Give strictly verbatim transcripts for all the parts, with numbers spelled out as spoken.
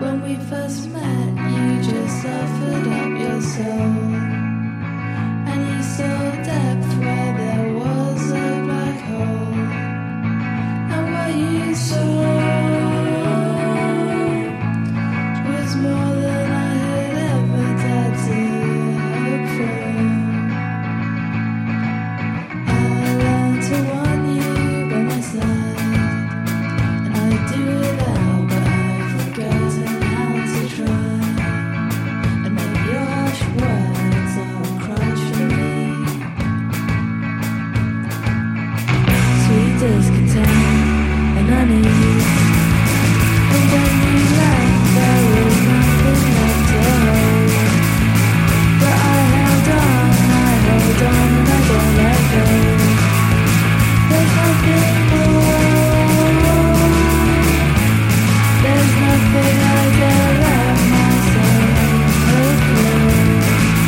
When we first met, you just offered up your soul, and you saw depth where there was a black hole. And what you saw was more than I had ever dared to hope for. I longed to want you by my side, and I'd do it now, but I've forgotten. And I knew you, and when you left, there was nothing left to hold. But I held on, I hold on, and I don't let go. There's nothing more. There's nothing I dare let myself go. I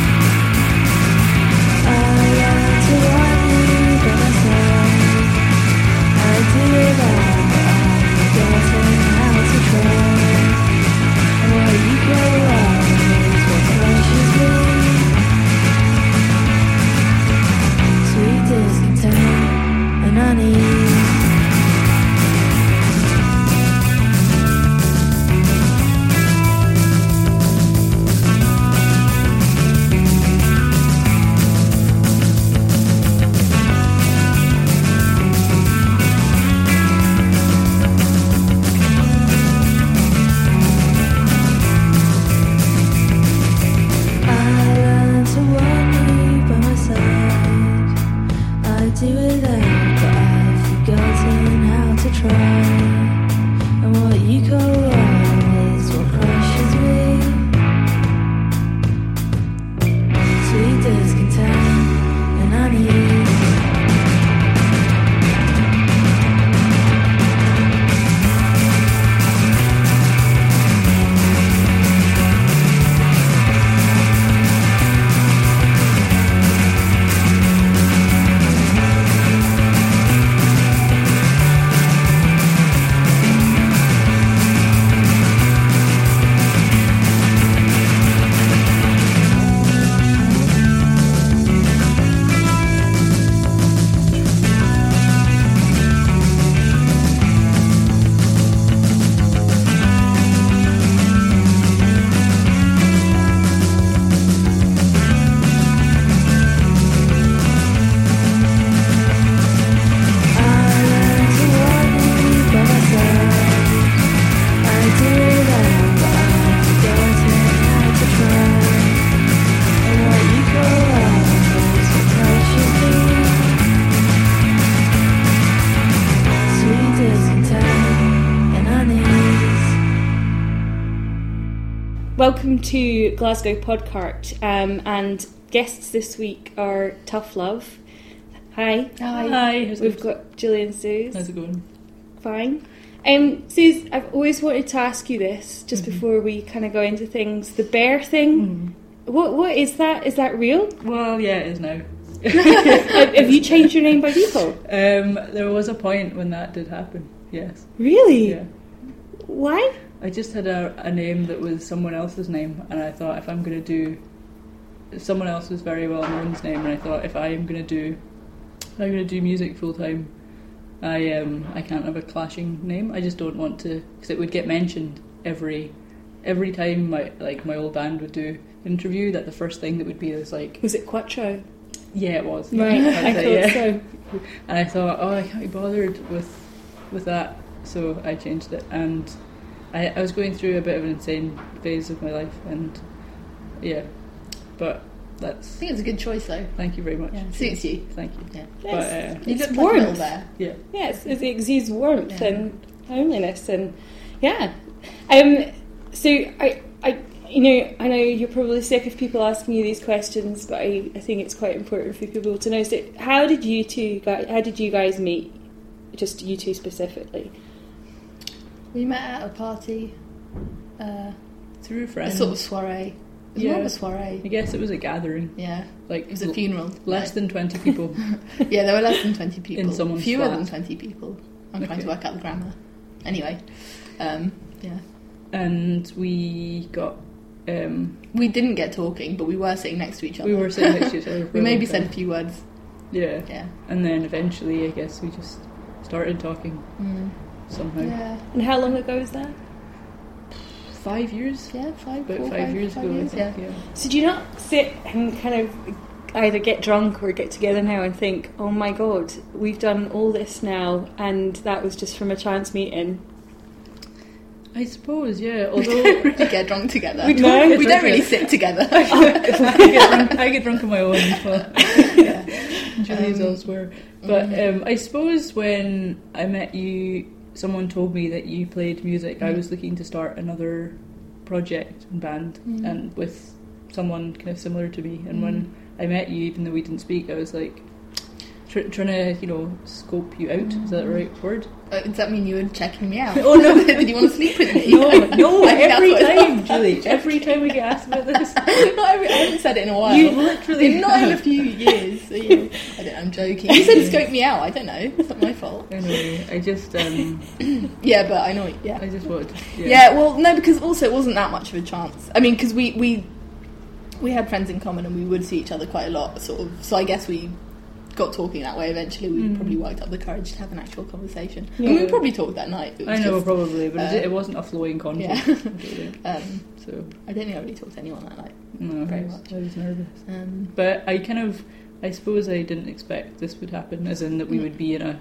want to want you by my side. I do it all. Welcome to Glasgow Podcart, um, and guests this week are Tough Love. Hi. Hi. Hi. How's We've got Julie and Suze. How's it going? Fine. Um, Suze, I've always wanted to ask you this, just mm-hmm. before we kind of go into things. The bear thing, mm-hmm. what what is that? Is that real? Well, yeah, it is now. Have you changed your name by default? Um, there was a point when that did happen, yes. Really? Yeah. Why? I just had a, a name that was someone else's name, and I thought if I'm going to do... Someone else's very well-known's name, and I thought if I am going to do... If I'm going to do music full-time, I um I can't have a clashing name. I just don't want to... Because it would get mentioned every every time my like my old band would do an interview, that the first thing that would be is like... Was it Quacho? Yeah, it was. Right, I, I thought yeah. so. And I thought, oh, I can't be bothered with with that, so I changed it, and... I, I was going through a bit of an insane phase of my life, and yeah, but that's... I think it's a good choice, though. Thank you very much. Yeah, suits you. Thank you. Yeah. Yes. But, uh, it's, it's warmth. There. Yeah. Yes, it exudes warmth yeah. and homeliness, and yeah. Um. So I, I, you know, I know you're probably sick of people asking you these questions, but I, I think it's quite important for people to know. So how did you two, how did you guys meet? Just you two specifically. We met at a party. Uh, Through friends. A sort of soiree. It was yeah. more of a soiree. I guess it was a gathering. Yeah. Like it was a funeral. Less like. than twenty people. Yeah, there were less than twenty people. In someone's Fewer flat. than twenty people. I'm okay. trying to work out the grammar. Anyway. Um, yeah. And we got... Um, we didn't get talking, but we were sitting next to each other. We were sitting next to each other. We maybe said a few words. Yeah. Yeah. And then eventually, I guess, we just started talking. Mm. Somehow. Yeah. And how long ago was that? Five years. Yeah, five. About four, five, five years five ago. Years, I think, yeah. Yeah. So do you not sit and kind of either get drunk or get together now and think, "Oh my God, we've done all this now, and that was just from a chance meeting"? I suppose, yeah. Although we get drunk together, we don't, no, we we don't really sit together. I, get drunk, I get drunk on my own. Well. Yeah. Julie's um, elsewhere. But mm-hmm. um, I suppose when I met you, someone told me that you played music. Mm. I was looking to start another project and band mm. and with someone kind of similar to me. And mm. when I met you, even though we didn't speak, I was like tr- trying to, you know, scope you out. Mm. Is that the right word? Uh, does that mean you were checking me out? Oh no! Did you want to sleep with me? No, no. Every time, Julie. Every time we get asked about this, not every, I haven't said it in a while. You literally not have. In a few years. So you, I don't, I'm joking. You said scope me out. I don't know. It's not my fault. Anyway, I just um, yeah, but I know. It, yeah, I just would. Yeah. yeah. Well, no, because also it wasn't that much of a chance. I mean, because we we we had friends in common and we would see each other quite a lot, sort of. So I guess we. Got talking that way. Eventually we mm. probably worked up the courage to have an actual conversation. Yeah. I mean, we probably talked that night. I know, just, probably, but uh, it wasn't a flowing conversation. Yeah. um, so I don't think I really talked to anyone that night. No, very I was, much. I was nervous. Um, but I kind of, I suppose I didn't expect this would happen, as in that we mm. would be in a,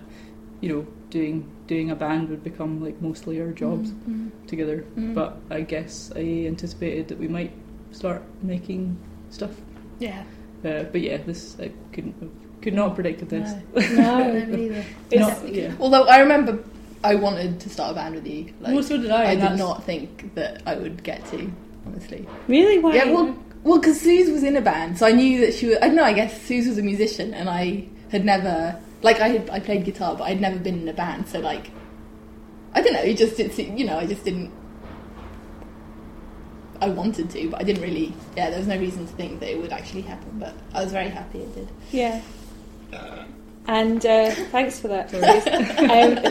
you know, doing doing a band would become like mostly our jobs mm. together. Mm. But I guess I anticipated that we might start making stuff. Yeah. Uh, but yeah, this I couldn't have. Could not have predicted this. No, no neither. Yeah. Although I remember I wanted to start a band with you. Like, well, so did I. I did that's... not think that I would get to, honestly. Really? Why? Yeah, well, well, because Suze was in a band, so I knew that she was... I don't know, I guess Suze was a musician, and I had never... Like, I had I played guitar, but I'd never been in a band, so, like... I don't know, it just didn't... You know, I just didn't... I wanted to, but I didn't really... Yeah, there was no reason to think that it would actually happen, but I was very happy it did. Yeah. And uh, thanks for that. um,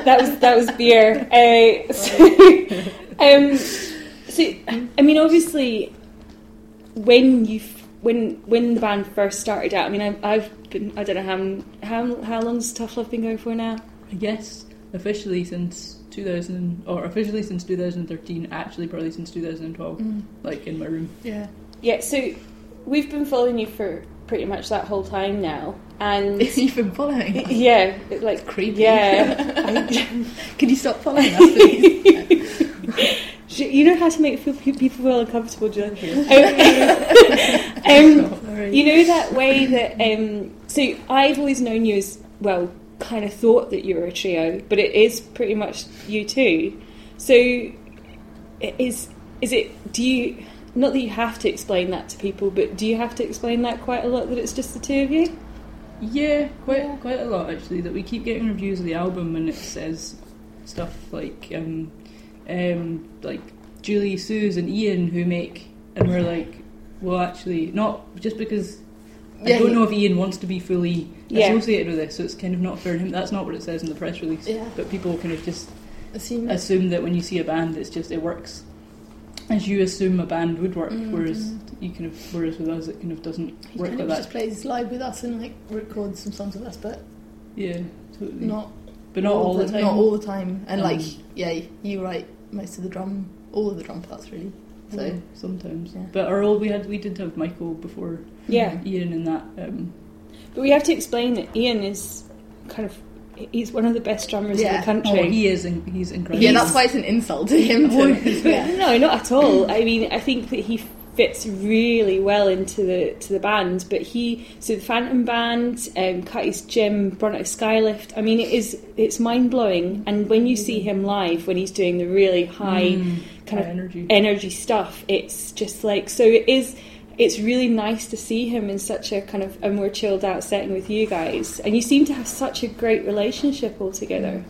that was that was beer. Uh, so, um, so, I mean, obviously, when you when when the band first started out, I mean, I've, I've been I don't know how how how long's Tough Love been going for now? I guess officially since two thousand or officially since two thousand thirteen. Actually, probably since two thousand twelve. Mm. Like in my room. Yeah. Yeah. So we've been following you for pretty much that whole time now. And you've been following us. Yeah, it's like it's creepy. Yeah, can you stop following us, please? You know how to make people feel uncomfortable, John. um, um, you know that way that. Um, so I've always known you as well. Kind of thought that you were a trio, but it is pretty much you two. So is is it? Do you? Not that you have to explain that to people, but do you have to explain that quite a lot? That it's just the two of you. Yeah, quite yeah. quite a lot actually. That we keep getting reviews of the album, and it says stuff like um, um, like Julie, Suze, and Ian who make, and we're like, well, actually, not just because I yeah, don't know if Ian wants to be fully associated yeah. with this, so it's kind of not fair to him. That's not what it says in the press release. Yeah. But people kind of just assume, assume that when you see a band, it's just it works as you assume a band would work, mm-hmm. whereas you kind of whereas with us it kind of doesn't he work kind of like that. He just plays live with us and like records some songs with us, but yeah, totally. Not but not all, all the, the time. Not all the time, and um, like yeah, you write most of the drum, all of the drum parts really. So yeah, sometimes, yeah. But our old we had we did have Michael before, yeah, Ian and that. Um, but we have to explain that Ian is kind of he's one of the best drummers yeah. in the country. Oh, he is. He's incredible. Yeah, that's why it's an insult to him. To yeah. No, not at all. I mean, I think that he fits really well into the to the band. But he, so the Phantom Band, um, Cutty's Gym, Bronte Skylift. I mean, it is it's mind blowing. And when you see him live, when he's doing the really high mm, kind high of energy. energy stuff, it's just like so. It is. It's really nice to see him in such a kind of a more chilled out setting with you guys. And you seem to have such a great relationship all together.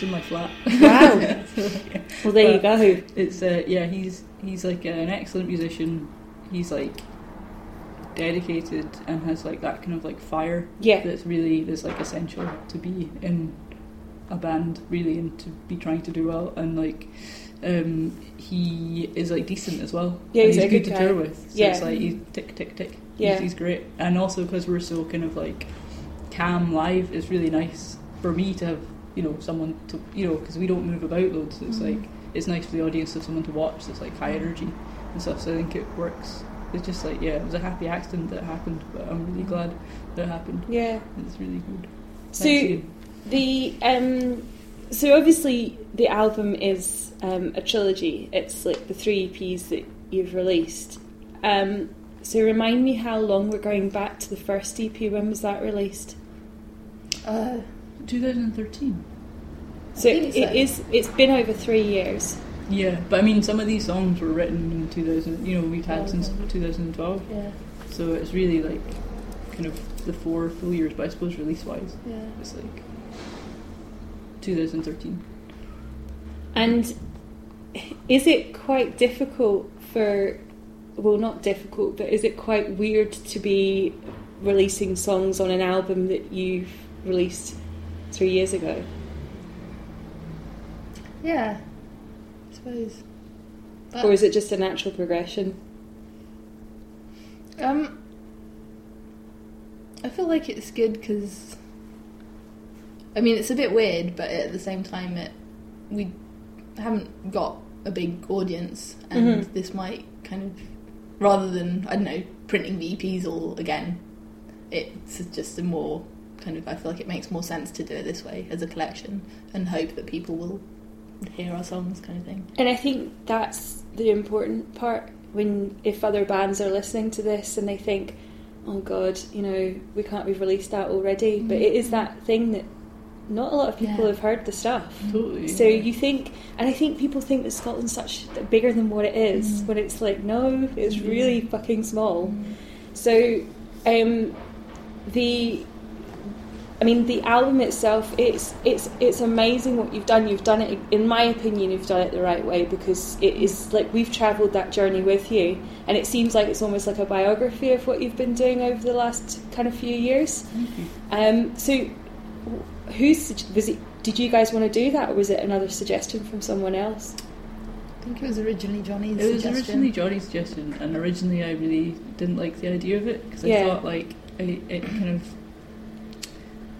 was in my flat. Wow. So, yeah. Well, there but you go. It's uh, yeah, he's he's like uh, an excellent musician. He's like dedicated and has like that kind of like fire. Yeah. That's really that's like essential to be in a band, really, and to be trying to do well. And like um, he is like decent as well. Yeah, he's, he's a good, good to tour with. So yeah. It's like he's tick tick tick. Yeah. He's, he's great. And also because we're so kind of like calm live, it's really nice for me to have, you know, someone to, you know, because we don't move about loads, so it's mm-hmm. like it's nice for the audience to have someone to watch that's like high energy and stuff, so I think it works. It's just like, yeah, it was a happy accident that happened, but I'm really glad that it happened. Yeah. It's really good. So the um so obviously the album is um a trilogy. It's like the three E Ps that you've released. Um so remind me how long we're going back to the first E P. When was that released? Uh twenty thirteen. So it so. is. It's been over three years. Yeah, but I mean, some of these songs were written in two thousand. You know, we've had okay. since two thousand twelve. Yeah. So it's really like kind of the four full years, but I suppose release-wise, yeah, it's like twenty thirteen. And is it quite difficult for? Well, not difficult, but is it quite weird to be releasing songs on an album that you've released three years ago? Yeah, I suppose. But or is it just a natural progression? Um, I feel like it's good because, I mean, it's a bit weird, but at the same time, it we haven't got a big audience, and mm-hmm. this might kind of, rather than, I don't know, printing the E Ps all again, it's just a more kind of, I feel like it makes more sense to do it this way as a collection and hope that people will hear our songs, kind of thing. And I think that's the important part, when if other bands are listening to this and they think, oh god, you know, we can't we've released that already, mm-hmm. but it is that thing that not a lot of people yeah. have heard the stuff. Totally. So you think, and I think people think that Scotland's such bigger than what it is, mm. when it's like, no, it's mm. really fucking small. Mm. So um, the I mean, the album itself, it's it's it's amazing what you've done. You've done it, in my opinion, you've done it the right way, because it is like we've travelled that journey with you, and it seems like it's almost like a biography of what you've been doing over the last kind of few years. Mm-hmm. Um, so, who's was it? Did you guys want to do that, or was it another suggestion from someone else? I think it was originally Johnny's. It suggestion. was originally Johnny's suggestion, and originally I really didn't like the idea of it because I yeah. thought like I, it kind of.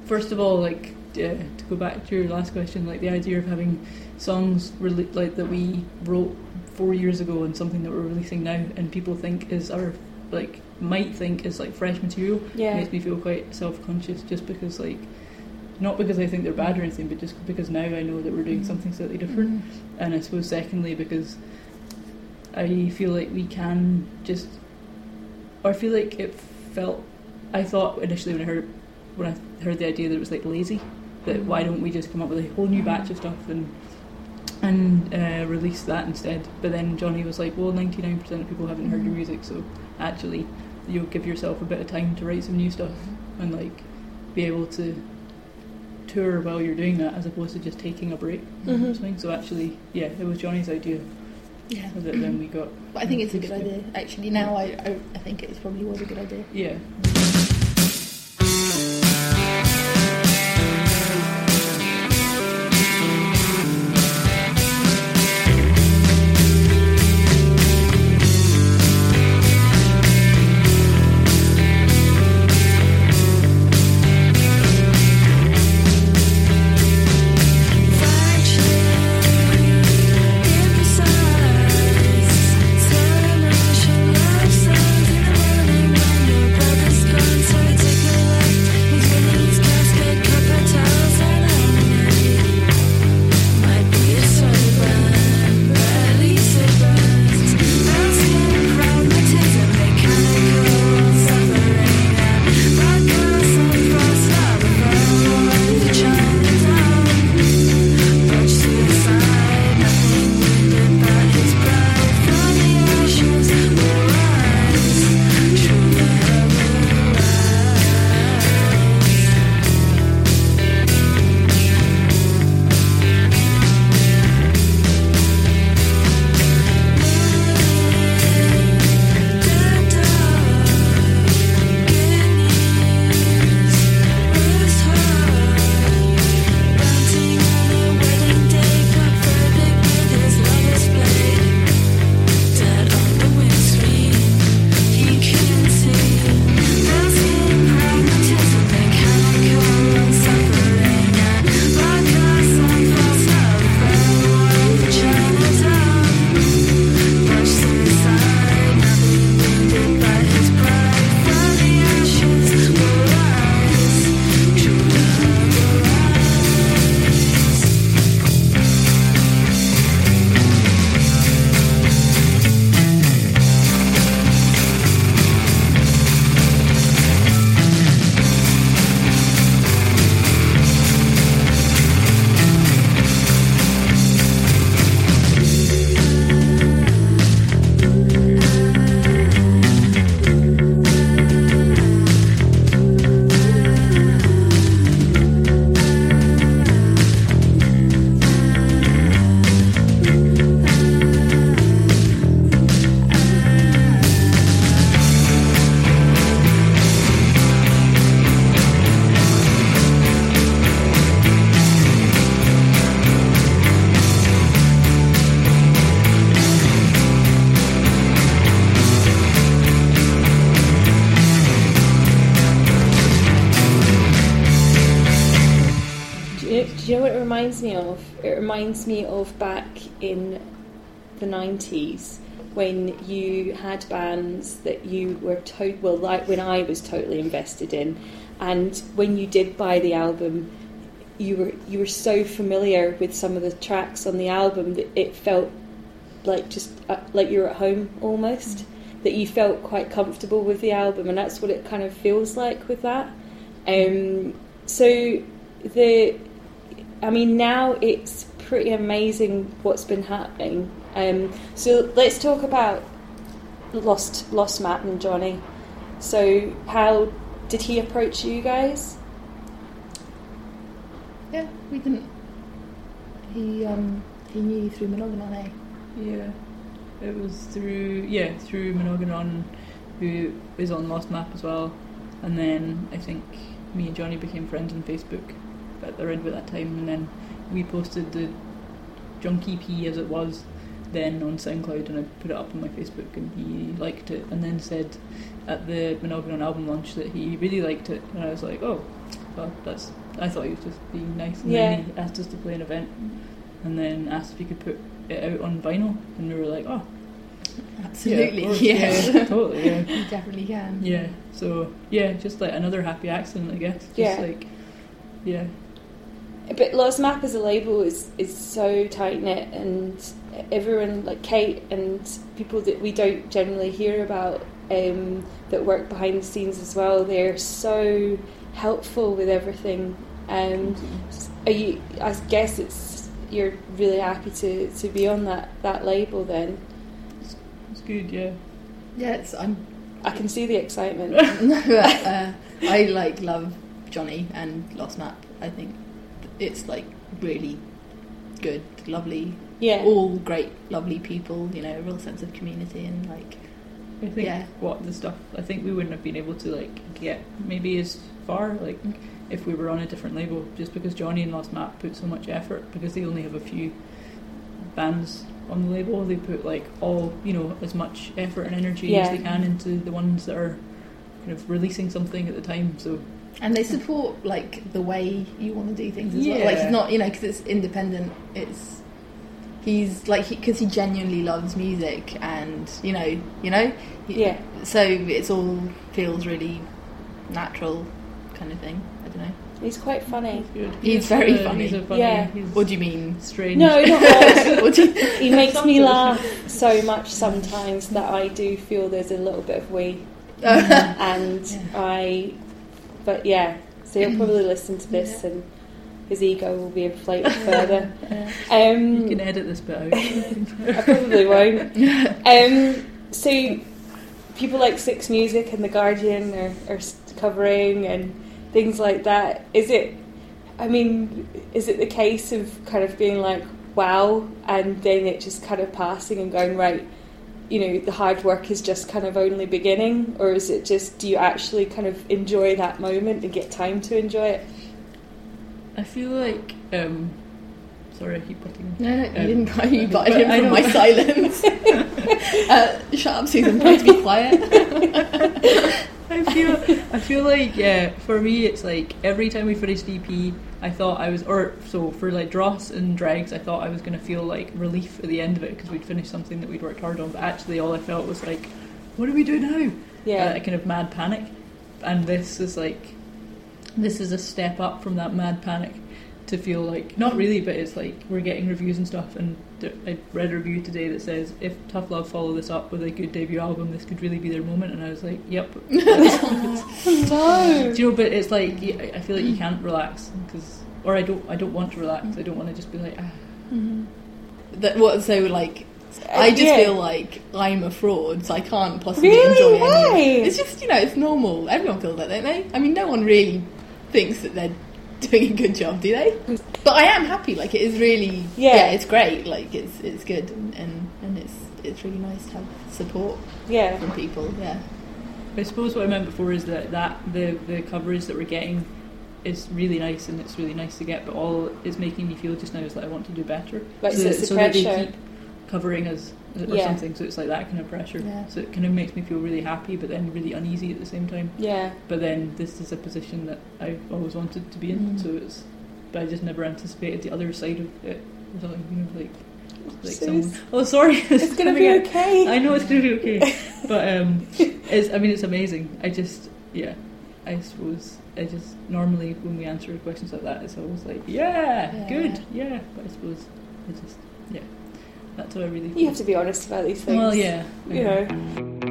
First of all, like uh, to go back to your last question, like the idea of having songs rele- like that we wrote four years ago and something that we're releasing now, and people think is our like might think is like fresh material, yeah. makes me feel quite self-conscious. Just because, like, not because I think they're bad or anything, but just because now I know that we're doing something slightly different. Mm-hmm. And I suppose secondly, because I feel like we can just, or I feel like it felt. I thought initially when I heard. when I heard the idea that it was like lazy, that why don't we just come up with a whole new batch of stuff and and uh, release that instead. But then Johnny was like, well, ninety-nine percent of people haven't heard your music, so actually you'll give yourself a bit of time to write some new stuff and like be able to tour while you're doing that as opposed to just taking a break. Mm-hmm. Or something. So actually, yeah, it was Johnny's idea. Yeah. That then we got. But I think it's a good idea. Actually, now I, I, I think it probably was a good idea. Yeah. Let's go. you, do you know what it reminds me of? It reminds me of back in the nineties when you had bands that you were to- well, like when I was totally invested in, and when you did buy the album, you were you were so familiar with some of the tracks on the album that it felt like just uh, like you were at home almost. Mm-hmm. That you felt quite comfortable with the album, and that's what it kind of feels like with that. Um, so the, I mean, now it's pretty amazing what's been happening. Um, so let's talk about Lost Lost Map and Johnny. So how did he approach you guys? Yeah, we didn't. He um, he knew you through Monoganon, eh? Yeah, it was through yeah through Monoganon, who is on Lost Map as well. And then I think me and Johnny became friends on Facebook at the Red Book at that time, and then we posted the Junk E P as it was then on SoundCloud, and I put it up on my Facebook, and he liked it, and then said at the Monoganon album launch that he really liked it, and I was like, oh, well, that's. I thought he was just being nice, and yeah. Then he asked us to play an event, and then asked if he could put it out on vinyl, and we were like, oh, absolutely, yeah, yeah. yeah totally, yeah, you definitely can, yeah. So yeah, just like another happy accident, I guess. Just yeah, like, yeah. But Lost Map as a label is is so tight knit, and everyone like Kate and people that we don't generally hear about um, that work behind the scenes as well. They're so helpful with everything. Um, are you? I guess it's you're really happy to, to be on that, that label then. It's, it's good, yeah. Yeah, it's. I'm, I can see the excitement. uh, I like love Johnny and Lost Map. I think it's like really good, lovely. Yeah. All great, lovely people. You know, a real sense of community and like. I think yeah. what the stuff. I think we wouldn't have been able to like get maybe as far like if we were on a different label, just because Johnny and Lost Map put so much effort, because they only have a few bands on the label. They put like all, you know, as much effort and energy yeah. as they can into the ones that are kind of releasing something at the time. So and they support like the way you want to do things as yeah. well. Like he's not, you know, because it's independent. It's he's like because he, he genuinely loves music, and you know, you know, yeah. So it's all feels really natural. Kind of thing. I don't know. He's quite funny. He's, he's, he's very funny. funny. He's a funny. Yeah. He's what do you mean? Strange. No, not what. He makes me laugh so much sometimes that I do feel there's a little bit of we. and yeah. I, but yeah. So he'll probably listen to this, yeah. and his ego will be inflated further. yeah. um, you can edit this bit out. I probably won't. Um, so people like Six Music and The Guardian are, are covering and things like that. Is it, I mean, is it the case of kind of being like, wow, and then it just kind of passing and going, right, you know, the hard work is just kind of only beginning? Or is it just, do you actually kind of enjoy that moment and get time to enjoy it? I feel like, um, sorry, I keep putting... No, no, um, you didn't cut you butted in from my silence. uh, shut up, Susan, please be quiet. I feel I feel like, yeah, for me it's like every time we finished E P I thought I was, or so for like Dross and Dregs I thought I was going to feel like relief at the end of it because we'd finished something that we'd worked hard on, but actually all I felt was like, what do we do now? Yeah, uh, a kind of mad panic, and this is like this is a step up from that mad panic to feel like, not really, but it's like we're getting reviews and stuff, and I read a review today that says if Tough Love follow this up with a good debut album, this could really be their moment, and I was like, yep. No. Do you know? But it's like I feel like you can't relax because, or I don't, I don't want to relax. I don't want to just be like. Ah. Mm-hmm. That what? So like, I just yeah. feel like I'm a fraud, so I can't possibly really? enjoy Why? Anything. It's just, you know, it's normal. Everyone feels that, don't they? I mean, no one really thinks that they're doing a good job, do they? But I am happy. Like it is really, yeah, yeah it's great. Like it's it's good, and, and it's it's really nice to have support, yeah, from people. Yeah, I suppose what I meant before is that, that the the coverage that we're getting is really nice, and it's really nice to get. But all it's making me feel just now is that I want to do better. But so, it's that, so that they keep covering us or yeah. something. So it's like that kind of pressure. Yeah. So it kind of makes me feel really happy, but then really uneasy at the same time. Yeah. But then this is a position that I've always wanted to be in, mm. so it's but I just never anticipated the other side of it. I was like, you know, like, like someone, oh sorry, it's, it's gonna be okay. I know it's gonna be okay, but um, it's, I mean, it's amazing. I just, yeah, I suppose I just normally when we answer questions like that, it's always like, yeah, yeah. good, yeah. But I suppose I just, yeah, that's what I really. Feel. You have to be honest about these things. Well, yeah, you yeah. know.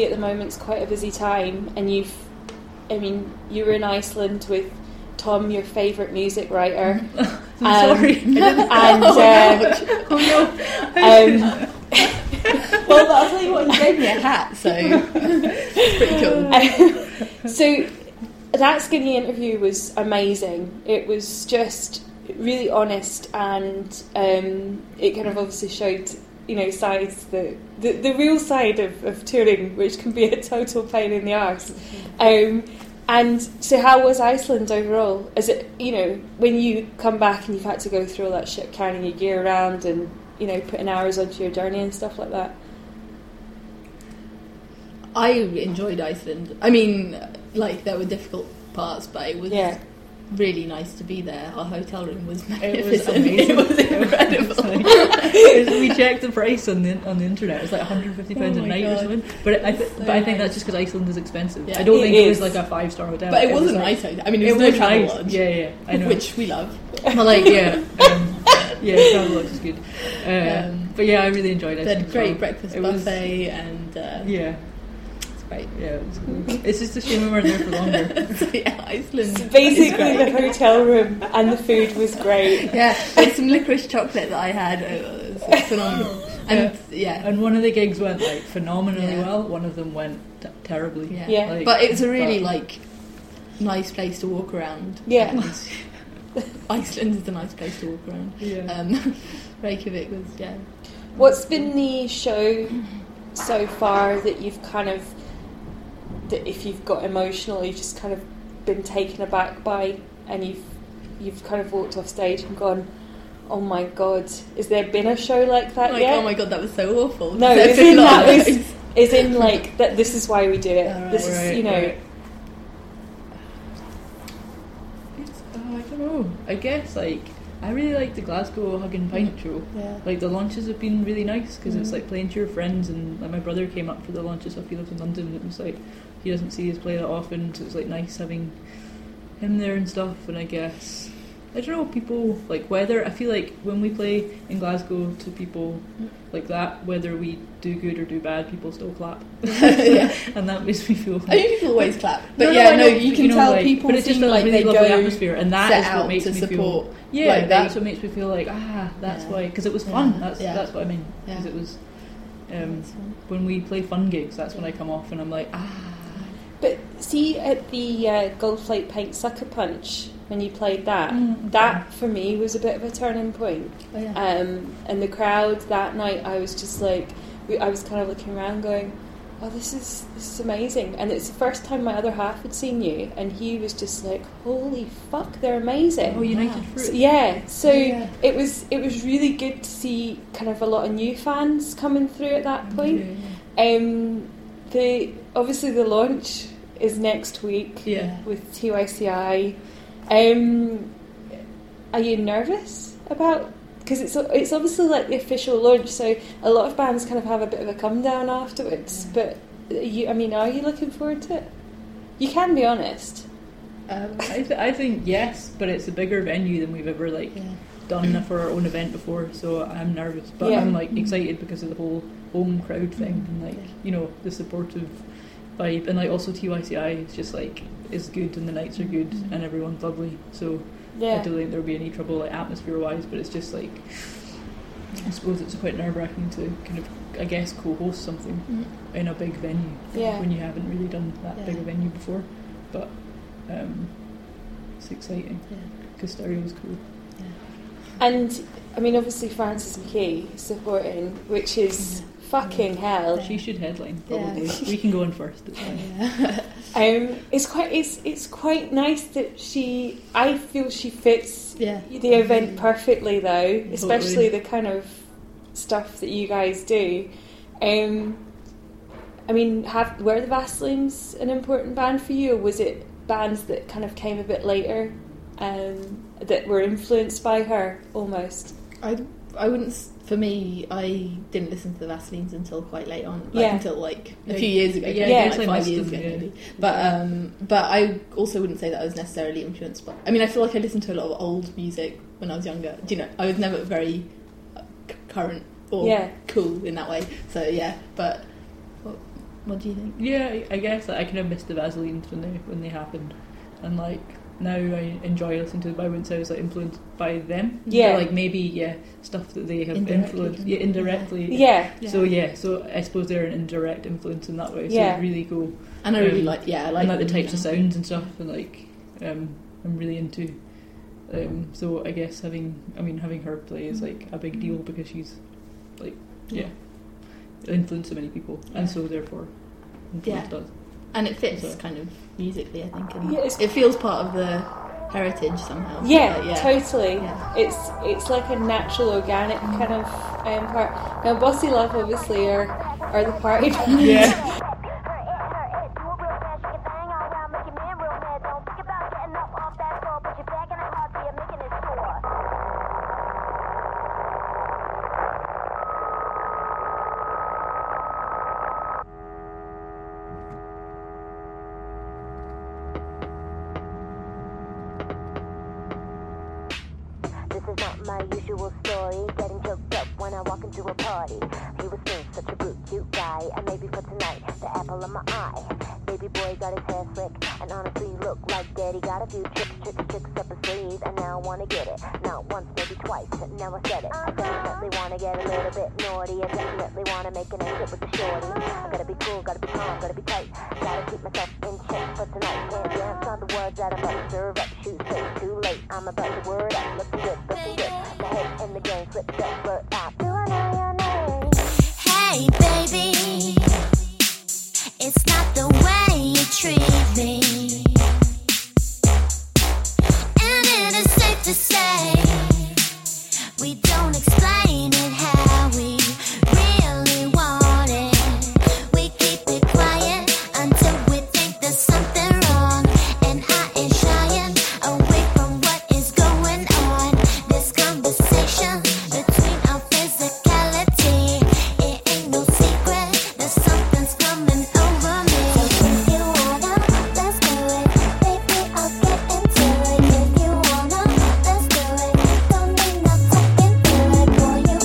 At the moment, it's quite a busy time, and you've, I mean, you were in Iceland with Tom, your favourite music writer. I'm um, sorry. And, and, oh, uh, no. oh no. Um, well, I'll tell you what, you gave me a hat, so it's pretty cool. Um, so, that Skinny interview was amazing. It was just really honest, and um, it kind of obviously showed. You know, sides that the, the real side of, of touring, which can be a total pain in the arse. Um, and so, how was Iceland overall? Is it, you know, when you come back and you've had to go through all that shit, carrying your gear around and, you know, putting hours onto your journey and stuff like that? I enjoyed Iceland. I mean, like, there were difficult parts, but it was yeah. really nice to be there. Our hotel room was magnificent. It was amazing. It was incredible. It was, we checked the price on the on the internet. It was like one hundred fifty pounds oh a night God. or something. But it, I th- so but nice. I think that's just because Iceland is expensive. Yeah, I don't think is. it was like a five star hotel. But it, it was, was a nice hotel. I mean, it was, it was no travel nice. lodge. Yeah, yeah, I know. Which we love. But like, yeah, um, yeah, travel lodge is good. Uh, um, but yeah, I really enjoyed it. They had great breakfast it buffet was, and uh, yeah. Right. Yeah, it was cool. It's just a shame we weren't there for longer. So yeah, Iceland. So basically, the hotel room and the food was great. Yeah, there's some licorice chocolate that I had. It was, it was phenomenal. And yeah. yeah, and one of the gigs went like phenomenally yeah. well. One of them went t- terribly. Yeah, yeah. Like, but it was a really but, like nice place to walk around. Yeah. And, Iceland is a nice place to walk around. Yeah. Um, Reykjavik was, yeah. What's been the show so far that you've kind of, that if you've got emotional, you've just kind of been taken aback by, and you've you've kind of walked off stage and gone, oh my god, is there been a show like that like, yet? Oh my god, that was so awful. No, it's in that is, is in like that. This is why we do it. Right, this right, is you know. Right. It's, uh, I don't know. I guess like. I really like the Glasgow Hug and Pint show. Yeah. Like the launches have been really nice because mm. it's like playing to your friends, and like my brother came up for the launches up. He lives in London, and it was like he doesn't see his play that often, so it's like nice having him there and stuff. And I guess I don't know people like whether I feel like when we play in Glasgow to people mm. like that, whether we do good or do bad, people still clap. Yeah. And that makes me feel. Like, I mean, people always clap, but no, yeah, no, no you can you know, tell like, people. But it's just a like really lovely atmosphere, and that is what makes me support. feel. Yeah, like that's they, what makes me feel like ah, that's yeah. why because it was fun. Yeah. That's yeah. that's what I mean. Because yeah. it was um, when we play fun gigs. That's yeah. when I come off and I'm like ah. But see at the uh, Gold Flake Paint Sucker Punch when you played that, mm, that yeah. for me was a bit of a turning point. Oh, yeah. Um, and the crowd that night, I was just like, I was kind of looking around, going, oh, this is this is amazing. And it's the first time my other half had seen you, and he was just like, holy fuck, they're amazing. Oh, United Fruit. So, yeah, so yeah. it was it was really good to see kind of a lot of new fans coming through at that point. Yeah. Um, the obviously the launch is next week yeah. with T Y C I. Um, are you nervous about? Because it's it's obviously like the official launch, so a lot of bands kind of have a bit of a come down afterwards. Yeah. But you, I mean, are you looking forward to it? You can be honest. Um, I, th- I think yes, but it's a bigger venue than we've ever like yeah. done for our own event before, so I'm nervous, but yeah. I'm like excited because of the whole home crowd thing and like yeah. you know the supportive vibe, and like also T Y C I is just like. Is good and the nights are good mm-hmm. and everyone's lovely, so yeah. I don't think there'll be any trouble like atmosphere wise, but it's just like I suppose it's quite nerve wracking to kind of I guess co-host something mm-hmm. in a big venue yeah. when you haven't really done that yeah. big a venue before, but um, it's exciting because yeah. Stereo's cool yeah. and I mean obviously Frances McKay supporting, which is yeah. fucking hell. Yeah. She should headline, probably. Yeah. We can go in first. It's fine. Yeah. um, it's quite it's it's quite nice that she. I feel she fits yeah. the event perfectly, though, totally. Especially the kind of stuff that you guys do. Um, I mean, have were the Vaselines an important band for you, or was it bands that kind of came a bit later, um, that were influenced by her almost? I I wouldn't. For me, I didn't listen to the Vaselines until quite late on, like yeah. until like a few years ago, yeah, yeah. like five years ago maybe. But um, but I also wouldn't say that I was necessarily influenced by. I mean, I feel like I listened to a lot of old music when I was younger. Do you know? I was never very current or yeah. cool in that way. So yeah, but what, what do you think? Yeah, I guess like, I kind of missed the Vaselines when they when they happened, and like. Now I enjoy listening to them. I wouldn't say I was like influenced by them. Yeah. But, like maybe yeah, stuff that they have influenced yeah, indirectly. Yeah. yeah. So yeah, so I suppose they're an indirect influence in that way. So yeah. it's really cool. And I really um, like yeah, I like, and, like the types yeah. of sounds and stuff, and like um, I'm really into. Um, so I guess having I mean having her play is like a big deal because she's like yeah, yeah. influenced so many people, yeah. and so therefore influenced yeah. us. And it fits so. kind of musically, I think. And yeah, it feels part of the heritage somehow. Yeah, like, yeah. totally. Yeah. It's it's like a natural, organic mm. kind of um, part. Now, Bossy Love obviously are are the party band. Yeah. This is not my usual story. Getting choked up when I walk into a party. He was smooth, such a brute, cute guy. And maybe for tonight, the apple of my eye. Baby boy got his hair slick, and honestly looked like daddy. Got a few tricks, tricks, tricks up his sleeve, and now I wanna get it. Not once, maybe twice, but now I said it. I definitely wanna get a little bit naughty. I definitely wanna make an exit with the shorty. I gotta be cool, gotta be calm, gotta be tight. Gotta keep myself in check for tonight. Can't dance on the words that I'm about to serve up. Shoot, it's too late. I'm about to word up. Looking good, looking good. The head in the game slipped up, but I do I know your name? Hey, baby, it's not the way you treat me, and it is safe to say we don't explain it how we really want it. We keep it quiet until we think there's something wrong, and I am shying away from what is going on. This conversation between our physicality, it ain't no secret that something's coming over me. If you wanna, let's do it. Baby, I'll get into it. If you wanna, let's do it. Don't need no second feeling. Boy, you got it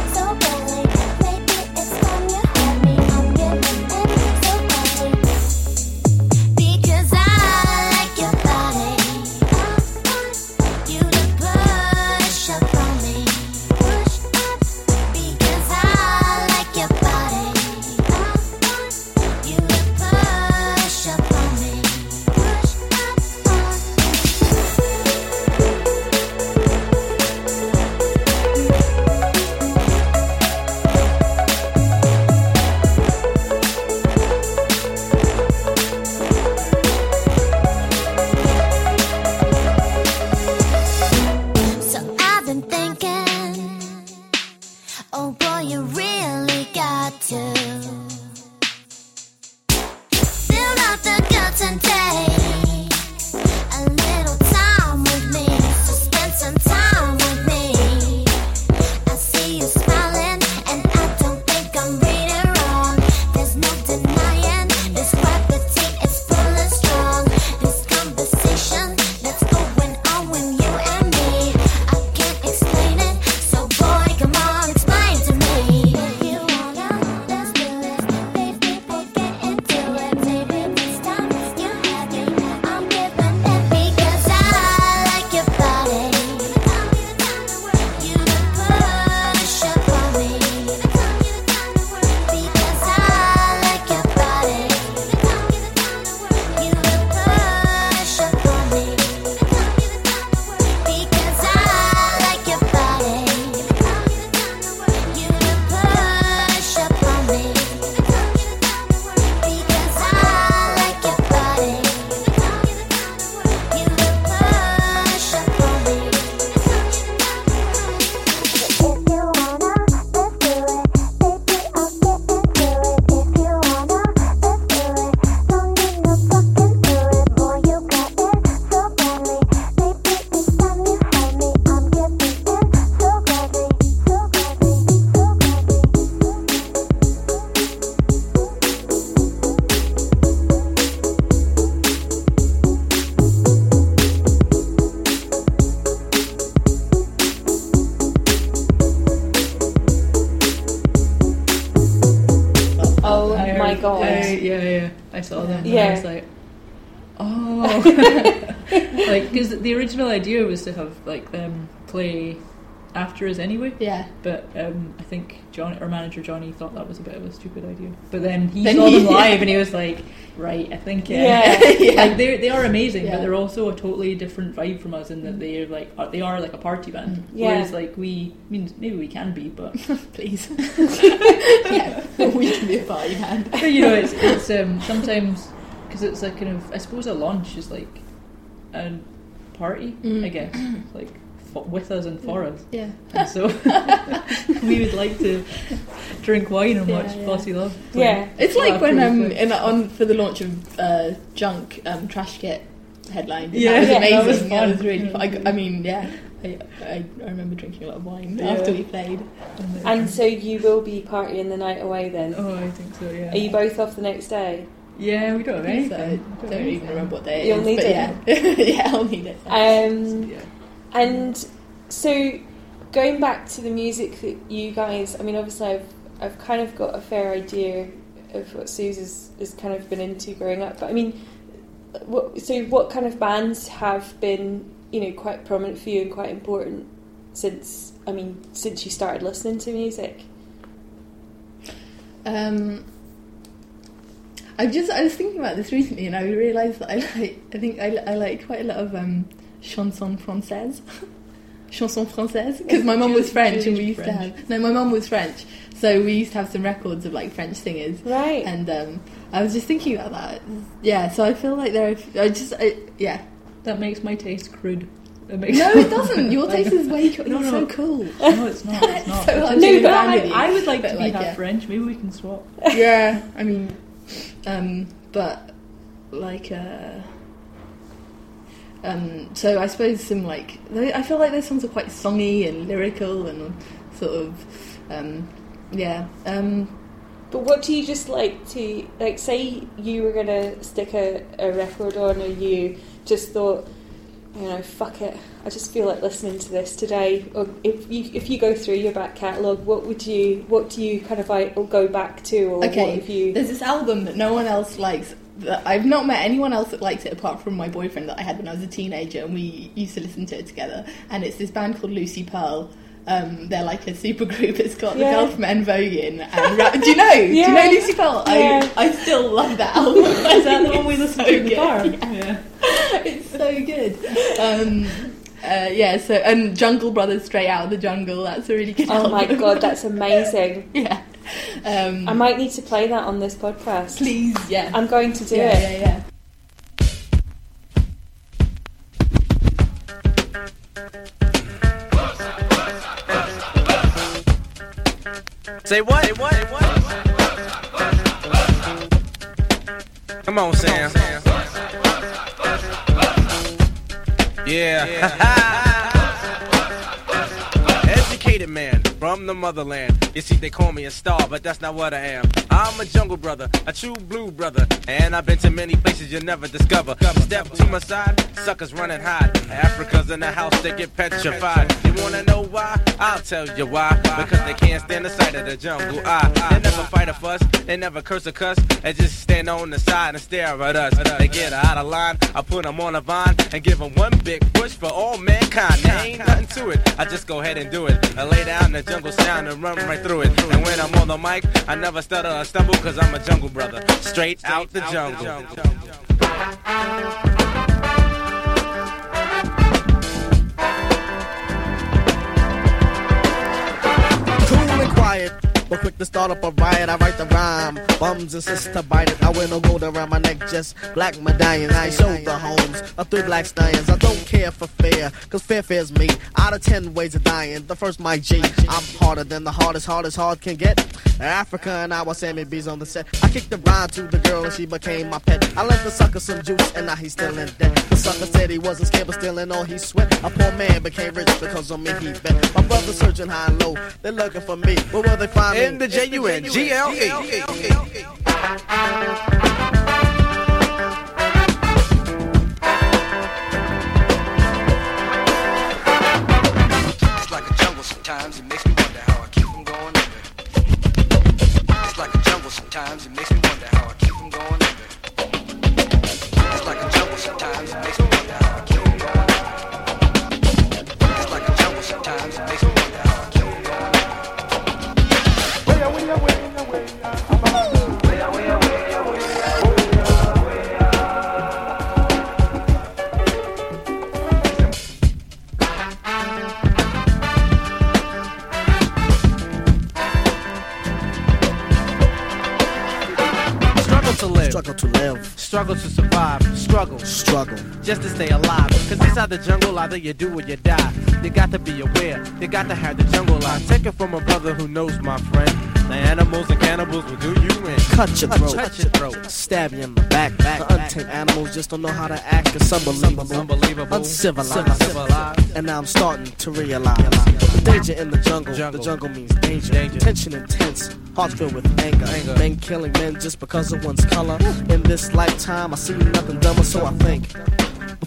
so badly. Maybe it's time you had me. I'm giving in so badly. Because I like your body. You to push up on me. Push up. Because I like your body. You to push up on me. Push up on me. So I've been thinking, oh boy, you really got to build up the guts and take a little time with me. So spend some time with me. I see you smiling, and I don't think I'm reading wrong. There's no denying this gravity is full and strong. This conversation that's going on with you and me, I can't explain it. So boy, come on, explain to me. If you wanna, let's do it. Baby, we'll get into it. Maybe this time you have me. I'm giving it because I like your body. You push up on me. Because I like your body. You push up on me. Because I like your body. You push up on me. Because I like your body. You push up on me. If you wanna, let's do it. Baby, I'll get into it. If you wanna, let's do it. Don't need no fucking feeling. Boy, you got it so badly. Baby, it's time you had me. I'm getting in so badly, so badly, so badly. Oh my god. I, yeah, yeah. I saw that. Yeah. And I was like, oh. Like, because the original idea was to have like them play after us anyway. Yeah. But um, I think John, our manager Johnny, thought that was a bit of a stupid idea. But then he then saw he, them live, yeah. And he was like, right, I think. Uh, yeah. yeah. Like they they are amazing, yeah. But they're also a totally different vibe from us in that they're like are, they are like a party band. Yeah. Whereas like we, I mean maybe we can be, but please. Yeah. We can be a party band. But you know, it's it's um, sometimes because it's like kind of I suppose a launch is like a party, mm. I guess. Like. With us and for us, yeah. And so we would like to drink wine and watch yeah, yeah. Bossy Love. Play. Yeah, it's like uh, when um in the, on for the launch of uh, Junk um, Trash Kit headline. Yeah, that was amazing. That was, that was really fun. I, I mean, yeah, I, I I remember drinking a lot of wine yeah. after we played. And so you will be partying the night away then? Oh, I think so. Yeah. Are you both off the next day? Yeah, we don't have anything. So, I don't, don't even remember what day it You'll is. You'll need but it. Yeah, yeah, I'll need it. Um. So, yeah. And So going back to the music that you guys, I mean, obviously I've I've kind of got a fair idea of what Suze has, has kind of been into growing up. But I mean, what, so what kind of bands have been, you know, quite prominent for you and quite important since, I mean, since you started listening to music? Um, I just I was thinking about this recently, and I realised that I like I think I, I like quite a lot of um, chansons françaises. Chanson française, because my mum was French and we used French. to have... No, my mum was French, so we used to have some records of, like, French singers. Right. And um, I was just thinking about that. Yeah, so I feel like there are... I just... I, yeah. That makes my taste crude. It makes no, it doesn't. Your taste is way... Co- no, it's no, so cool. No, it's not. It's not. so it's no, but I, I would like but to be like, half yeah. French. Maybe we can swap. Yeah, I mean... Um, but, like... Uh, Um, so I suppose some like I feel like those songs are quite songy and lyrical and sort of um, yeah um, but what do you just like to like say you were going to stick a, a record on, or you just thought, you know, fuck it, I just feel like listening to this today? Or if you if you go through your back catalogue, what would you what do you kind of like or go back to, or okay, what have you... There's this album that no one else likes. I've not met anyone else that likes it apart from my boyfriend that I had when I was a teenager, and we used to listen to it together. And it's this band called Lucy Pearl. Um, they're like a super group. It's got yeah. the girl from En Vogue in. And ra- do you know? Yeah. Do you know Lucy Pearl? Yeah. I I still love that album. Is that the one we listened so to in the bar? Yeah. yeah. It's so good. Um, uh, yeah. So and Jungle Brothers, Straight Out of the Jungle. That's a really good. Oh album. My god, that's amazing. yeah. Um, I might need to play that on this podcast. Please, yeah. I'm going to do yeah, it. Yeah, yeah. Say what? Say what? Say what? Come on, Sam. Yeah. yeah. Educated man from the motherland. You see, they call me a star, but that's not what I am. I'm a jungle brother, a true blue brother, and I've been to many places you'll never discover. Step to my side, suckers running high. Africa's in the house, they get petrified. You wanna know why? I'll tell you why. Because they can't stand the sight of the jungle. I, they never fight a fuss, they never curse or cuss. They just stand on the side and stare at us. They get out of line, I put them on a vine and give them one big push for all mankind. There ain't nothing to it, I just go ahead and do it. I lay down the jungle sound and run right through it. And when I'm on the mic, I never stutter or stumble, cause I'm a jungle brother. Straight out the jungle. Cool and quiet, but quick to start up a riot. I write the rhyme, bums insist to bite it. I wear no gold around my neck, just black medallions. I show the homes of three black stallions. I don't care for fear, cause fear fears me. Out of ten ways of dying, the first my G. I'm harder than the hardest, hardest hard can get. Africa and I was Sammy B's on the set. I kicked the rhyme to the girl and she became my pet. I left the sucker some juice and now he's still in debt. The sucker said he wasn't scared, but still in all he sweat. A poor man became rich because on me he bet. My brother's searching high and low, they're looking for me. But will they find me? In the J U N G L E. It's like a jungle sometimes, it makes me wonder how I keep from going under. It's like a jungle sometimes, it makes me wonder how I keep from going under. It's like a jungle sometimes, it makes me wonder how I keep from going under. It's like a jungle sometimes, it makes me wonder how I keep from going under. Struggle to live, struggle to survive, struggle, struggle, just to stay alive. Cause inside the jungle, either you do or you die. You got to be aware, you got to have the jungle eye. Take it from a brother who knows, my friend. The animals and cannibals will do you in. Cut your throat, cut your throat, stab you in the back, back. The untamed animals just don't know how to act. It's unbelievable, unbelievable, uncivilized. And now I'm starting to realize the danger in the jungle. The jungle means danger, tension intense, hearts filled with anger. Men killing men just because of one's color. In this lifetime, I see nothing dumber, so I think.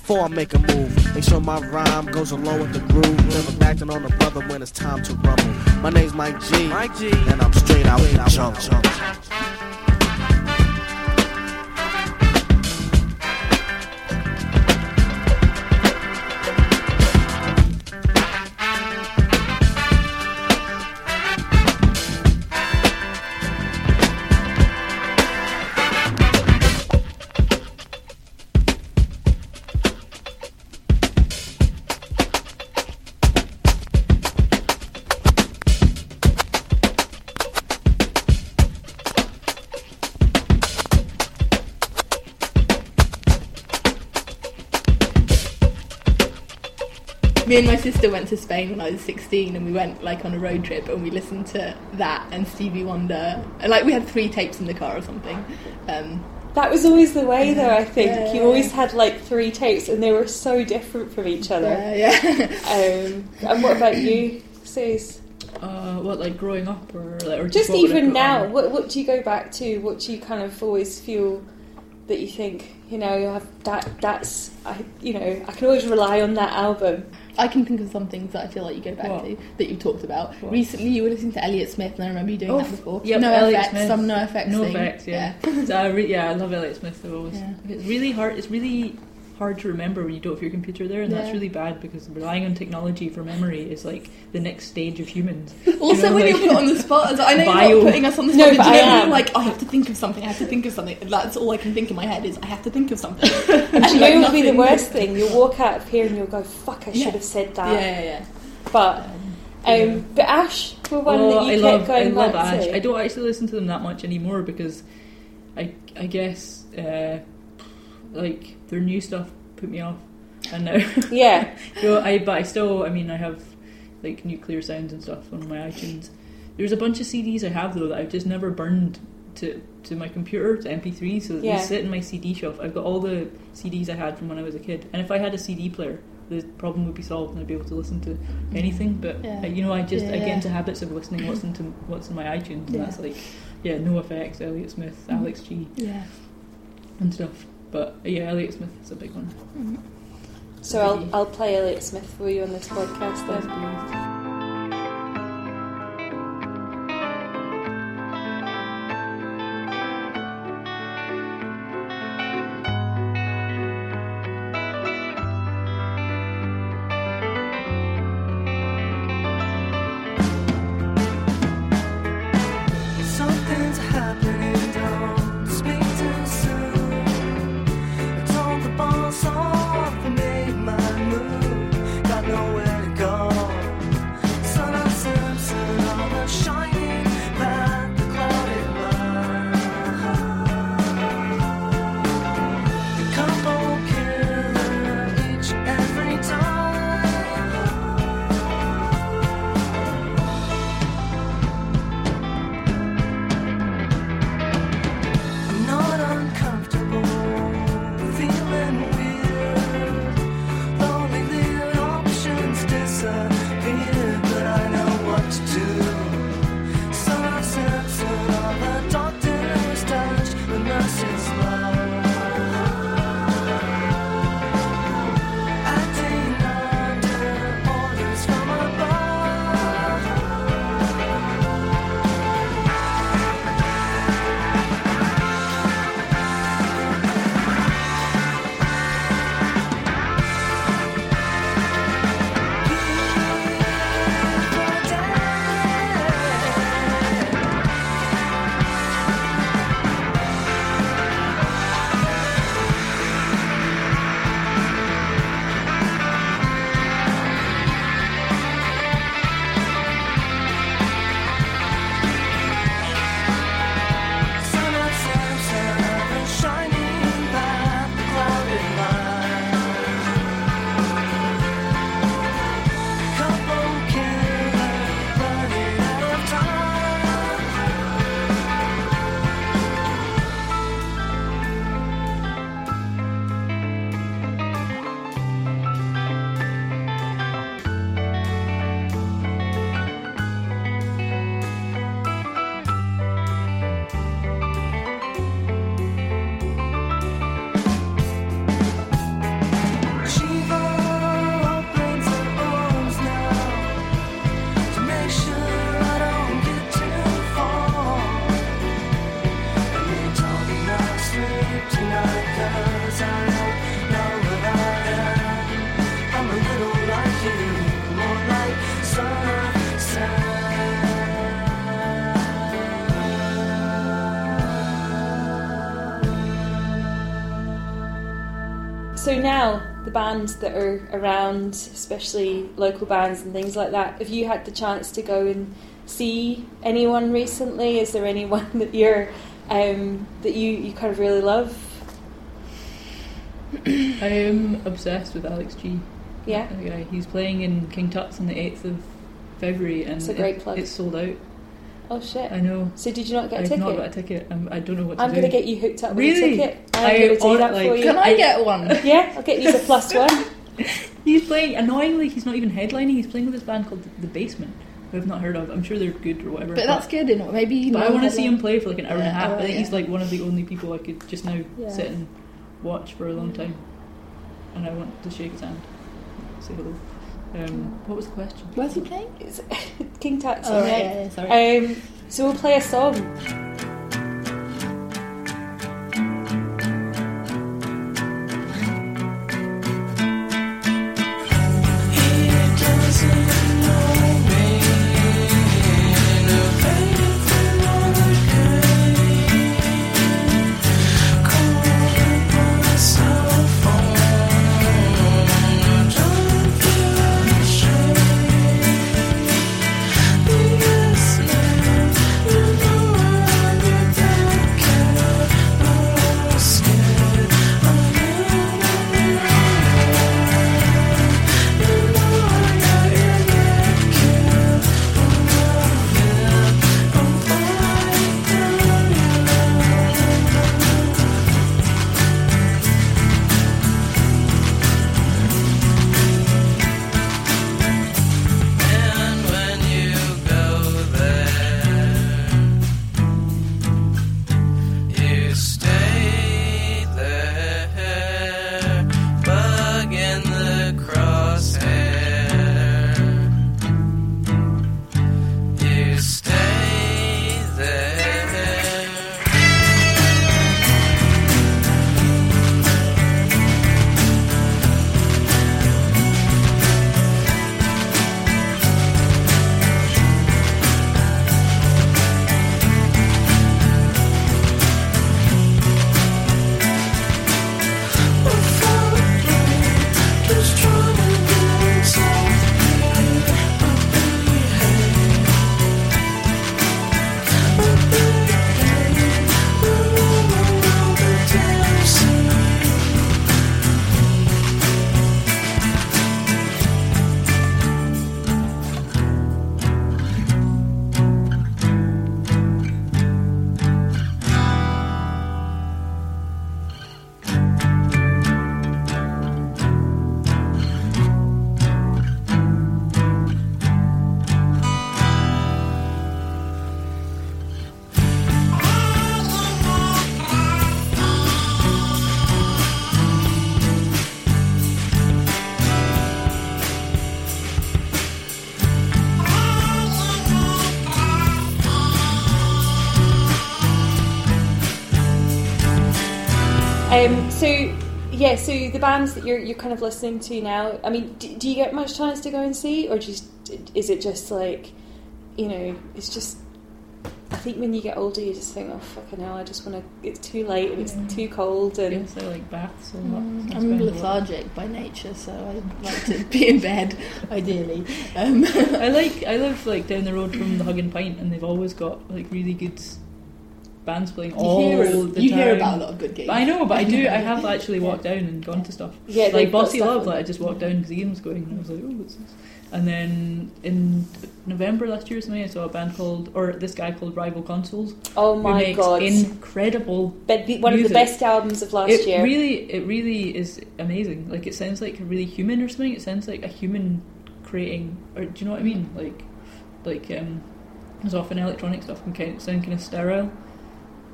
before I make a move. Make sure my rhyme goes along with the groove. Never backing on a brother when it's time to rumble. My name's Mike G, Mike G. And I'm straight out with Junk. Junk. Me and my sister went to Spain when I was sixteen, and we went like on a road trip, and we listened to that and Stevie Wonder. Like we had three tapes in the car or something. Um, that was always the way, though. I think yeah, you always had like three tapes, and they were so different from each other. Uh, yeah. um, and what about you, Suze? Uh, what, like growing up, or, like, or just, just even now? What, what do you go back to? What do you kind of always feel that you think, you know, I've, that that's I, you know, I can always rely on that album. I can think of some things that I feel like you go back what? to that you talked about. What? Recently you were listening to Elliott Smith, and I remember you doing oh, that before. Yep, NoFX, some NoFX no thing. NoFX, yeah. Yeah. So I re- yeah, I love Elliott Smith. Always. Yeah. It's really hard. It's really hard to remember when you don't have your computer there, and yeah. that's really bad because relying on technology for memory is like the next stage of humans. Also, you know, when like, you're put on the spot, I know bio. you're not putting us on the spot, no, but, but you know, I am. Like, oh, I have to think of something, I have to think of something. That's all I can think in my head is I have to think of something. And you know what would be the worst thing? You'll walk out of here and you'll go, fuck, I yeah. should have said that. Yeah, yeah, yeah. But, um, yeah. Um, but Ash were one oh, that you I kept love, going back to. I love Ash. To. I don't actually listen to them that much anymore because I, I guess... Uh, like their new stuff put me off, and now yeah you know, I, but I still I mean I have like Nuclear Sounds and stuff on my iTunes. There's a bunch of C Ds I have though that I've just never burned to to my computer to M P three, so yeah. they sit in my C D shelf. I've got all the C Ds I had from when I was a kid, and if I had a C D player the problem would be solved and I'd be able to listen to anything, but yeah. you know I just yeah, I get yeah. into habits of listening what's into what's in my iTunes, and yeah. that's like yeah NoFX, Elliott Smith, mm-hmm. Alex G yeah and stuff. But yeah, Elliott Smith is a big one. Mm-hmm. So I'll I'll play Elliott Smith for you on this podcast then. Something's happening. Don't speak too soon. Off and made my move, got nowhere to go. So now, the bands that are around, especially local bands and things like that, have you had the chance to go and see anyone recently? Is there anyone that you're um, that you, you kind of really love? I am obsessed with Alex G. Yeah. Yeah, he's playing in King Tut's on the eighth of February, and it's a great it, plug. It's sold out. Oh shit! I know. So did you not get a I've ticket? I've not got a ticket. I'm, I don't know what to I'm do. I'm going to get you hooked up with really? a ticket. I'm going to do that like, for you. Can I get one? Yeah, I'll get you the plus one. He's playing. Annoyingly, he's not even headlining. He's playing with this band called The Basement, who I've not heard of. I'm sure they're good or whatever. But, but that's good, you know. Maybe. But I want to see him play for like an hour yeah, and a half. Hour, I think yeah. he's like one of the only people I could just now yeah. sit and watch for a long time. And I want to shake his hand, say hello. Um, what was the question? Where's he playing? It's King Tut's. Oh, right. Yeah, yeah, sorry. Um, so we'll play a song. Um, so, yeah, so the bands that you're you're kind of listening to now, I mean, do, do you get much chance to go and see? Or just is it just like, you know, it's just, I think when you get older, you just think, oh, fucking hell, I just want to, it's too late and it's yeah. too cold. And yeah, so like baths and mm, what? I'm lethargic by nature, so I like to be in bed, ideally. Um, I like, I live like down the road from the Hug and Pint, and they've always got like really good bands playing all hear, the you time. You hear about a lot of good gigs. I know, but I do. I have actually walked yeah. down and gone to stuff. Yeah, like Bossy Love, like I just walked down because Ian was going, and I was like, oh, what's this? And then in November last year, something I saw a band called, or this guy called Rival Consoles. Oh my who god! Incredible. But the, one music. of the best albums of last it year. Really, it really is amazing. Like it sounds like really human or something. It sounds like a human creating, or do you know what I mean? Like, like um, there's often electronic stuff can kind of sound kind of sterile.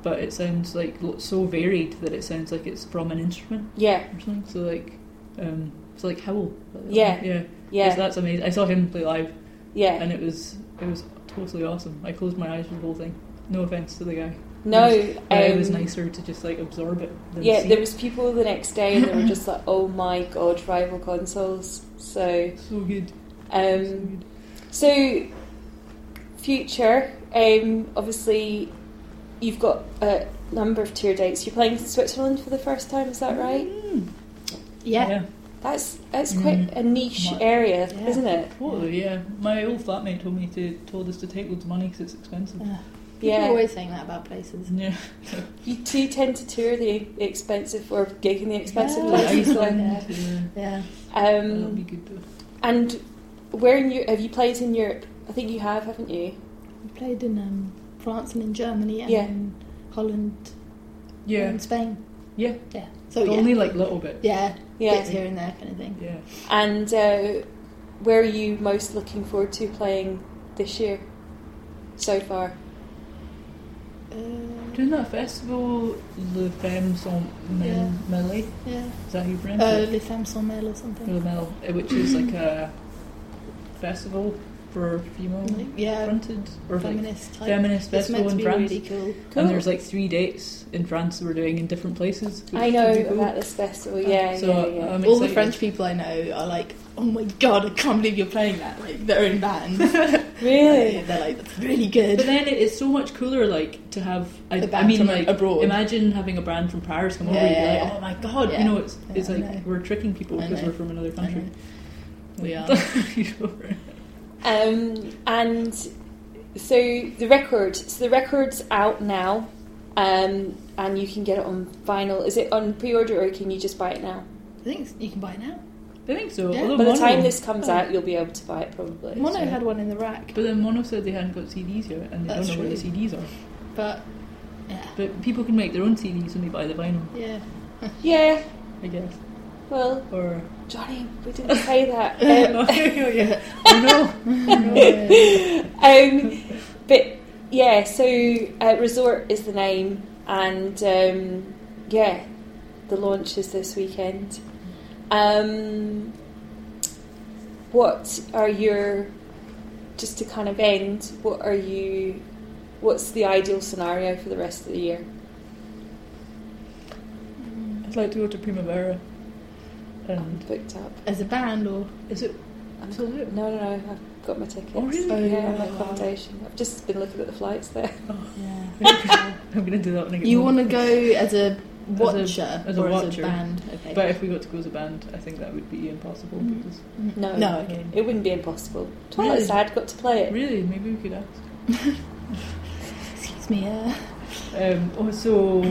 But it sounds like so varied that it sounds like it's from an instrument. Yeah. Or something. So like, um, so like Howl. Yeah. Yeah. Yeah. So that's amazing. I saw him play live. Yeah. And it was it was totally awesome. I closed my eyes for the whole thing. No offense to the guy. No. It was, um, it was nicer to just like absorb it. Than yeah. see. There was people the next day and they were just like, oh my god, Rival Consoles. So. So good. Um, so, good. so future. Um, obviously. You've got a number of tour dates. You're playing to Switzerland for the first time, is that right? Mm. Yeah. yeah. That's that's quite mm. a niche My, area, yeah. isn't it? Totally, yeah. My old flatmate told me to told us to take loads of money because it's expensive. Uh, yeah. People are always saying that about places. Yeah. You do tend to tour the expensive or gig in the expensive yeah. places. Like, yeah. yeah. Um, That'd be good though. And where in you have you played in Europe? I think you have, haven't you? We played in um, France and in Germany and yeah. in Holland. Yeah. And Spain. Yeah. Yeah. So yeah. only like little bit. Yeah. Yeah. Bits here and there kind of thing. Yeah. And uh, where are you most looking forward to playing this year so far? Uh, Doing that festival, Les Femmes s'en Mêlent. Yeah. Is that how you pronounce uh, it? Les Femmes s'en Mêlent or something. Mêlent, which is like a festival for female yeah, fronted or feminist like type. feminist festival in France. Really cool. Cool. And there's like three dates in France that we're doing in different places. I know about cool. this festival. Yeah, so yeah, yeah. I'm all the French people I know are like, "Oh my god, I can't believe you're playing that!" Like their own band. Really? Like, they're like, "That's really good." But then it is so much cooler, like to have. I, I mean, like abroad. Imagine having a band from Paris come yeah, over. Yeah, and be like, "Oh my god!" Yeah. You know, it's yeah, it's like we're tricking people because we're from another country. We are. You know, Um, and so the record, so the record's out now, um, and you can get it on vinyl. Is it on pre-order or can you just buy it now? I think you can buy it now. I think so. Yeah. By Mono, the time this comes oh. out, you'll be able to buy it probably. Mono so. had one in the rack, but then Mono said they hadn't got C Ds yet, and they That's don't know true. Where the C Ds are. But yeah, but people can make their own C Ds when they buy the vinyl. Yeah, yeah, I guess. Well, or Johnny, we didn't say that. Um, yeah. no, no, yeah. um, but yeah, so uh, Resort is the name, and um, yeah, the launch is this weekend. Um, what are your, just to kind of end, what are you, what's the ideal scenario for the rest of the year? I'd like to go to Primavera. And booked up as a band, or is it? I'm no, no, no. I've got my tickets. Oh, really? Oh, yeah, my accommodation. I've just been looking at the flights there. Oh, yeah, I'm going to do that. When I get you want to go as a watcher, as a, as a or watcher. As a band? Okay. But if we got to go as a band, I think that would be impossible. Mm. Because no, no, okay. It wouldn't be impossible. Twilight really? Sad got to play it. Really? Maybe we could ask. Excuse me. Uh... Um. Oh, so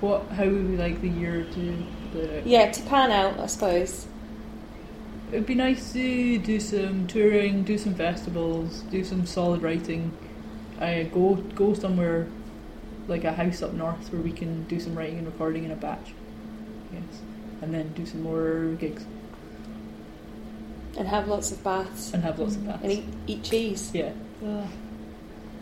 what? How would we like the year to? The yeah, to pan out, I suppose. It would be nice to do some touring, do some festivals, do some solid writing. I go go somewhere like a house up north where we can do some writing and recording in a batch. Yes, and then do some more gigs. And have lots of baths. And have lots of baths. And eat, eat cheese. Yeah. Oh.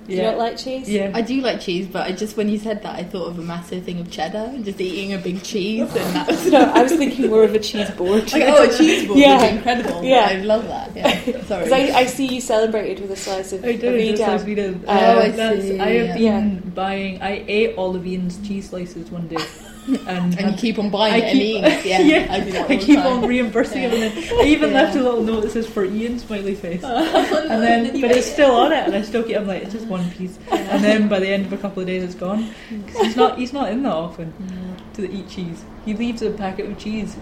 Do yeah. you not like cheese? Yeah. I do like cheese, but I just when you said that, I thought of a massive thing of cheddar and just eating a big cheese. And that was no, I was thinking more of a cheese board. Like, oh, a cheese board yeah. would be incredible. Yeah. I love that. Yeah, sorry. I, I see you celebrated with a slice of Avidan. Oh, I see. I have yeah. been yeah. buying. I ate all of Ian's cheese slices one day. And, and you keep on buying I it keep, and eating. Yeah, yeah, I do that all I the keep time. On reimbursing yeah. everything. I even yeah. left a little note that says for Ian smiley face, oh, and then but it's it. still on it, and I still keep. I'm like, it's just one piece, yeah. and then by the end of a couple of days, it's gone because he's not he's not in that often yeah. to eat cheese. He leaves a packet of cheese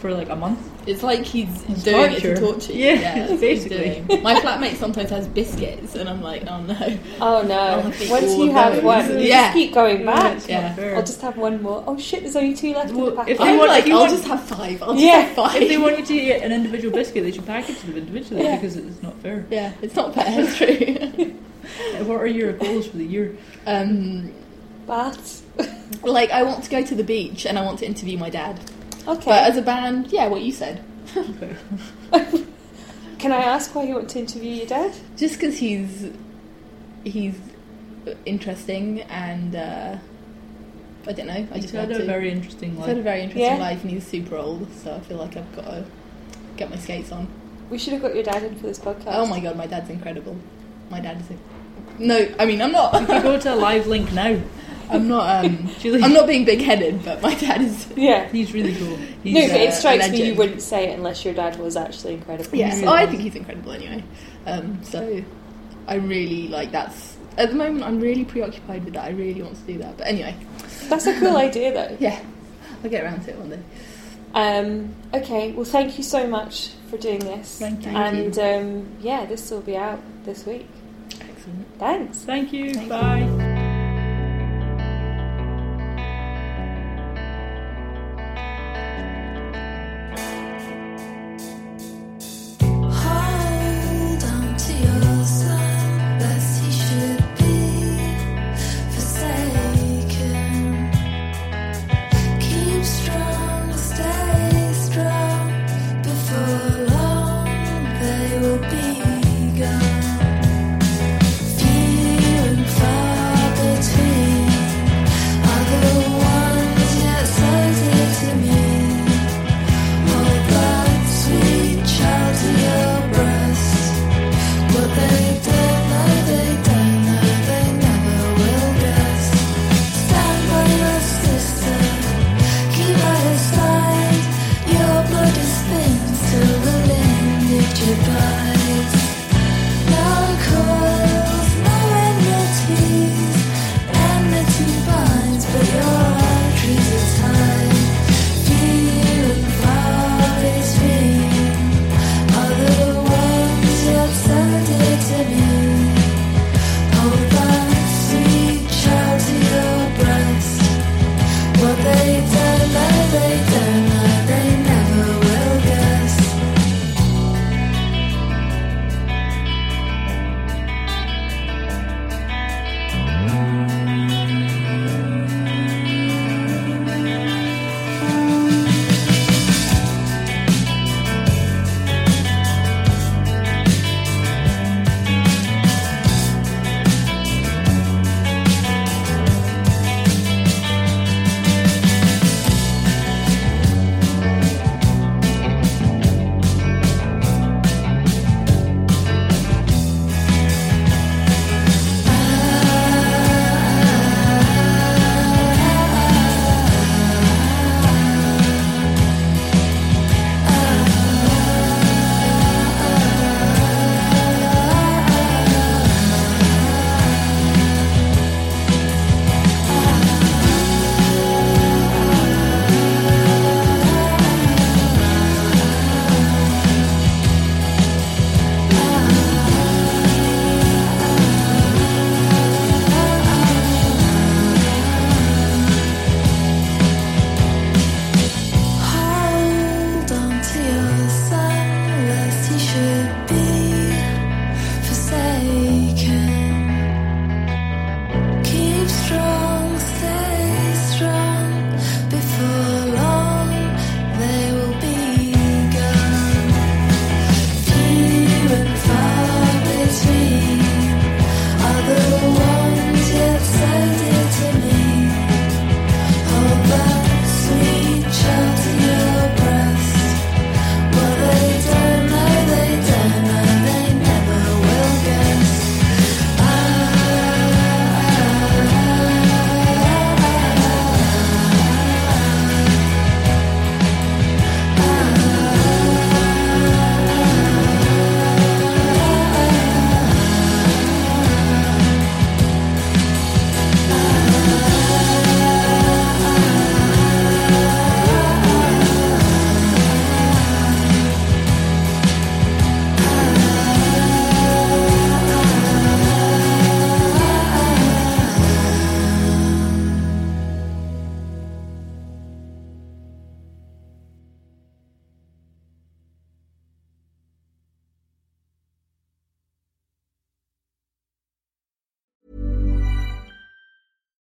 for like a month. It's like he's it's doing torture. It to torture. Yeah, yeah basically. My flatmate sometimes has biscuits, and I'm like, oh no, oh no. Once you have those. One, you yeah. just keep going back. Yeah, yeah. I'll just have one more. Oh shit, there's only two left well, in the packet. If they want, like, if I'll want, just have five. I'll yeah. just have five. If they want you to eat an individual biscuit, they should package them individually yeah. because it's not fair. Yeah, it's not fair. It's true. What are your goals for the year? Um, Baths. Like, I want to go to the beach, and I want to interview my dad. Okay. But as a band, yeah, what you said. Okay. Can I ask why you want to interview your dad? Just because he's he's interesting and uh, I don't know. I he's just had a to. very interesting he's life. He's had a very interesting yeah. life, and he's super old, so I feel like I've got to get my skates on. We should have got your dad in for this podcast. Oh my god, my dad's incredible. My dad is. Inc- no, I mean I'm not. You can go to a live link now. I'm not. Um, I'm not being big-headed, but my dad is. Yeah, he's really cool. He's, no, but it strikes uh, me you wouldn't say it unless your dad was actually incredible. Yeah, so I think he's incredible anyway. Um, so I really like that's at the moment. I'm really preoccupied with that. I really want to do that, but anyway, that's a cool idea, though. Yeah, I'll get around to it one day. Um, okay, well, thank you so much for doing this. Thank you. And um, yeah, this will be out this week. Excellent. Thanks. Thank you. Thank Bye. You.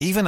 Even